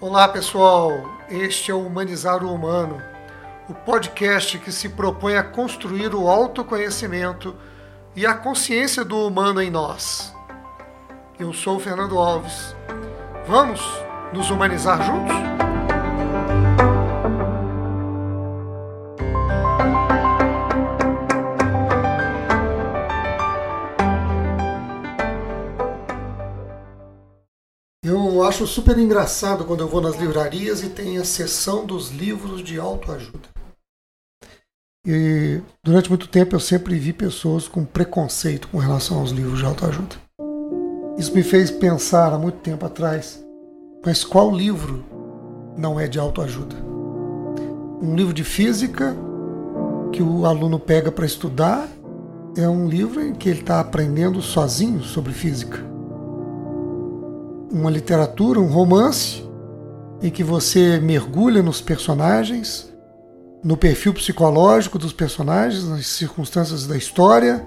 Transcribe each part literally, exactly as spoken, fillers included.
Olá pessoal, este é o Humanizar o Humano, o podcast que se propõe a construir o autoconhecimento e a consciência do humano em nós. Eu sou o Fernando Alves. Vamos nos humanizar juntos? Eu acho super engraçado quando eu vou nas livrarias e tem a seção dos livros de autoajuda. E durante muito tempo eu sempre vi pessoas com preconceito com relação aos livros de autoajuda. Isso me fez pensar há muito tempo atrás, mas qual livro não é de autoajuda? Um livro de física que o aluno pega para estudar é um livro em que ele está aprendendo sozinho sobre física. Uma literatura, um romance, em que você mergulha nos personagens, no perfil psicológico dos personagens, nas circunstâncias da história.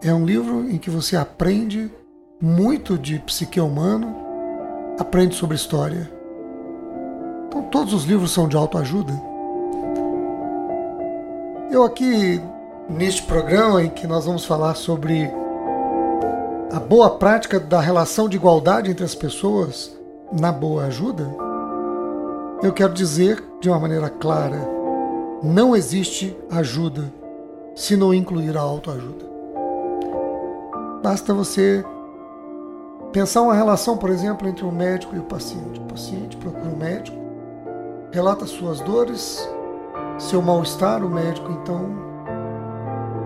É um livro em que você aprende muito de psique humano, aprende sobre história. Então todos os livros são de autoajuda. Eu aqui, neste programa em que nós vamos falar sobre a boa prática da relação de igualdade entre as pessoas na boa ajuda, eu quero dizer de uma maneira clara, não existe ajuda se não incluir a autoajuda. Basta você pensar uma relação, por exemplo, entre o médico e o paciente. O paciente procura o médico, relata suas dores, seu mal-estar. O médico, então,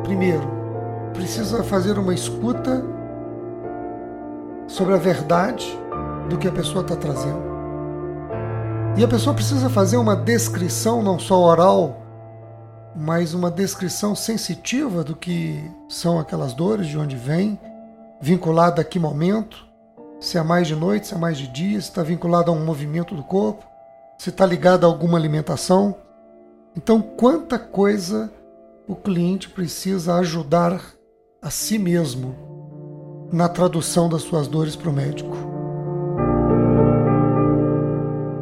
primeiro, precisa fazer uma escuta sobre a verdade do que a pessoa está trazendo. E a pessoa precisa fazer uma descrição, não só oral, mas uma descrição sensitiva do que são aquelas dores, de onde vem, vinculada a que momento. Se é mais de noite, se é mais de dia, se está vinculado a um movimento do corpo, se está ligado a alguma alimentação. Então, quanta coisa o cliente precisa ajudar a si mesmo na tradução das suas dores para o médico.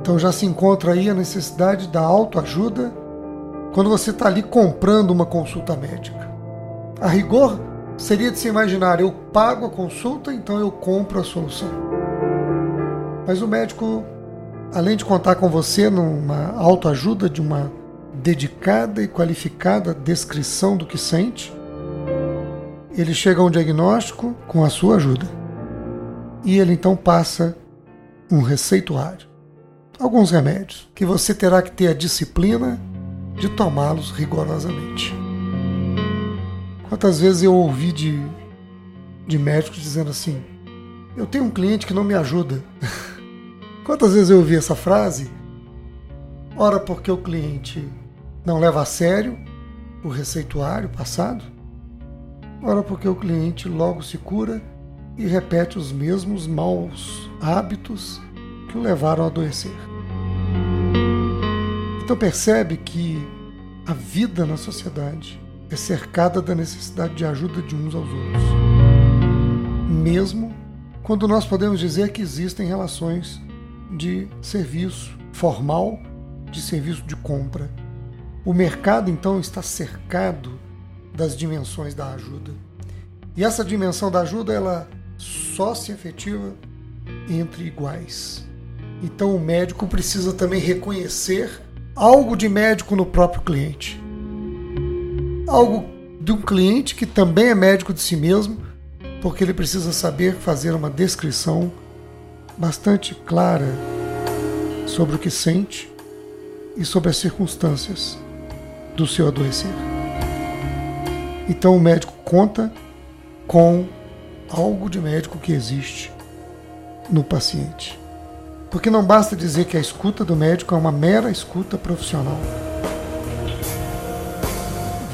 Então já se encontra aí a necessidade da autoajuda quando você está ali comprando uma consulta médica. A rigor, seria de se imaginar, eu pago a consulta, então eu compro a solução. Mas o médico, além de contar com você numa autoajuda, de uma dedicada e qualificada descrição do que sente, ele chega a um diagnóstico com a sua ajuda. E ele então passa um receituário, alguns remédios, que você terá que ter a disciplina de tomá-los rigorosamente. Quantas vezes eu ouvi de, de médicos dizendo assim, eu tenho um cliente que não me ajuda. Quantas vezes eu ouvi essa frase? Ora porque o cliente não leva a sério o receituário passado, ora porque o cliente logo se cura e repete os mesmos maus hábitos que o levaram a adoecer. Então percebe que a vida na sociedade é cercada da necessidade de ajuda de uns aos outros. Mesmo quando nós podemos dizer que existem relações de serviço formal, de serviço de compra. O mercado, então, está cercado das dimensões da ajuda. E essa dimensão da ajuda, ela só se efetiva entre iguais. Então, o médico precisa também reconhecer algo de médico no próprio cliente. Algo de um cliente que também é médico de si mesmo, porque ele precisa saber fazer uma descrição bastante clara sobre o que sente e sobre as circunstâncias do seu adoecer. Então o médico conta com algo de médico que existe no paciente. Porque não basta dizer que a escuta do médico é uma mera escuta profissional.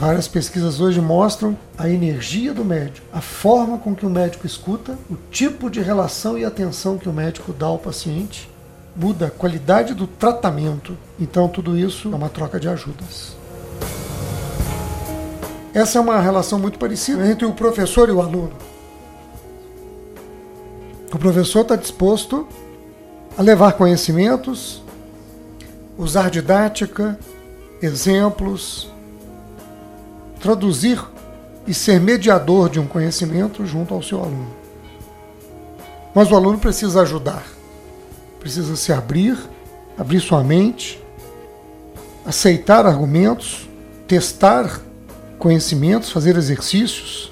Várias pesquisas hoje mostram a energia do médico, a forma com que o médico escuta, o tipo de relação e atenção que o médico dá ao paciente, muda a qualidade do tratamento. Então tudo isso é uma troca de ajudas. Essa é uma relação muito parecida entre o professor e o aluno. que o professor está disposto a levar conhecimentos, usar didática, exemplos, traduzir e ser mediador de um conhecimento junto ao seu aluno. Mas o aluno precisa ajudar, precisa se abrir, abrir sua mente, aceitar argumentos, testar conhecimentos, fazer exercícios,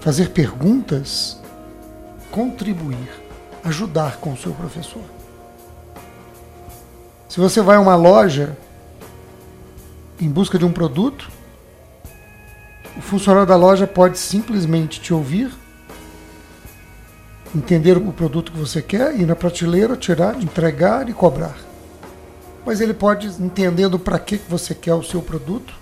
fazer perguntas, contribuir, ajudar com o seu professor. Se você vai a uma loja em busca de um produto, o funcionário da loja pode simplesmente te ouvir, entender o produto que você quer, ir na prateleira, tirar, entregar e cobrar. Mas ele pode, entendendo para que você quer o seu produto,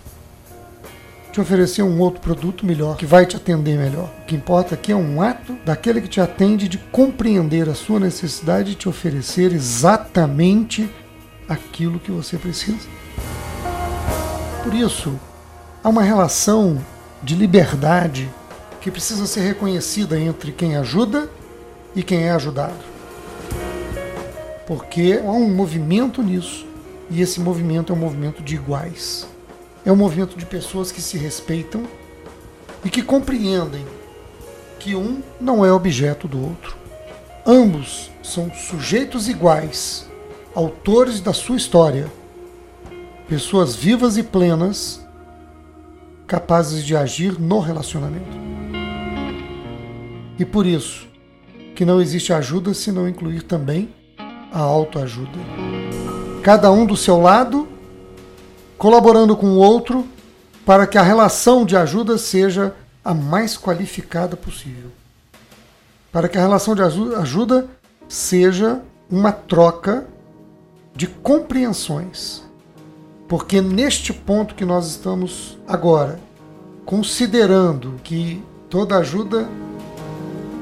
te oferecer um outro produto melhor, que vai te atender melhor. O que importa aqui é um ato daquele que te atende de compreender a sua necessidade e te oferecer exatamente aquilo que você precisa. Por isso, há uma relação de liberdade que precisa ser reconhecida entre quem ajuda e quem é ajudado, porque há um movimento nisso, e esse movimento é um movimento de iguais, é um movimento de pessoas que se respeitam e que compreendem que um não é objeto do outro. Ambos são sujeitos iguais, autores da sua história, pessoas vivas e plenas, capazes de agir no relacionamento. E por isso, que não existe ajuda se não incluir também a autoajuda. Cada um do seu lado, colaborando com o outro, para que a relação de ajuda seja a mais qualificada possível. Para que a relação de ajuda seja uma troca de compreensões. Porque neste ponto que nós estamos agora, considerando que toda ajuda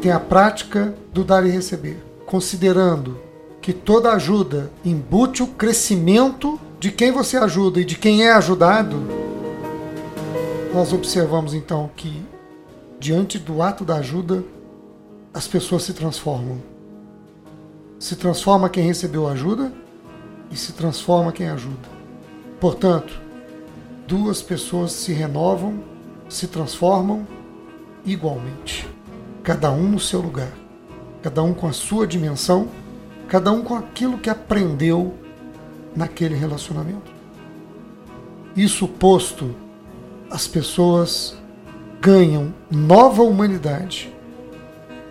tem a prática do dar e receber, considerando que toda ajuda embute o crescimento de quem você ajuda e de quem é ajudado, nós observamos então que, diante do ato da ajuda, as pessoas se transformam. Se transforma quem recebeu ajuda e se transforma quem ajuda. Portanto, duas pessoas se renovam, se transformam igualmente. Cada um no seu lugar, cada um com a sua dimensão, cada um com aquilo que aprendeu naquele relacionamento. Isso posto, as pessoas ganham nova humanidade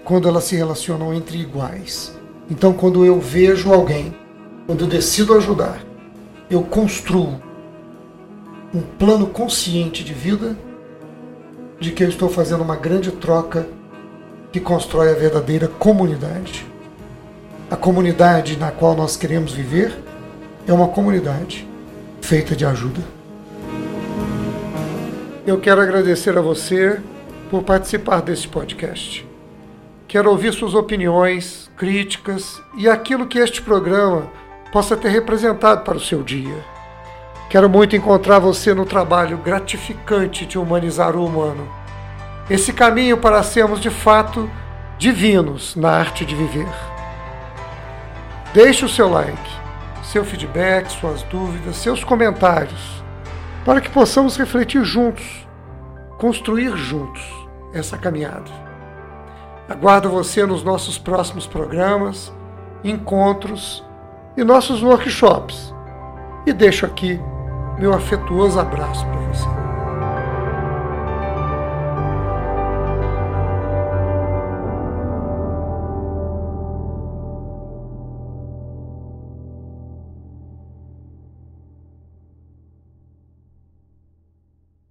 quando elas se relacionam entre iguais. Então, quando eu vejo alguém, quando eu decido ajudar, eu construo um plano consciente de vida de que eu estou fazendo uma grande troca que constrói a verdadeira comunidade. A comunidade na qual nós queremos viver é uma comunidade feita de ajuda. Eu quero agradecer a você por participar desse podcast. Quero ouvir suas opiniões, críticas e aquilo que este programa possa ter representado para o seu dia. Quero muito encontrar você no trabalho gratificante de humanizar o humano. Esse caminho para sermos, de fato, divinos na arte de viver. Deixe o seu like, seu feedback, suas dúvidas, seus comentários, para que possamos refletir juntos, construir juntos essa caminhada. Aguardo você nos nossos próximos programas, encontros e nossos workshops. E deixo aqui meu afetuoso abraço para você.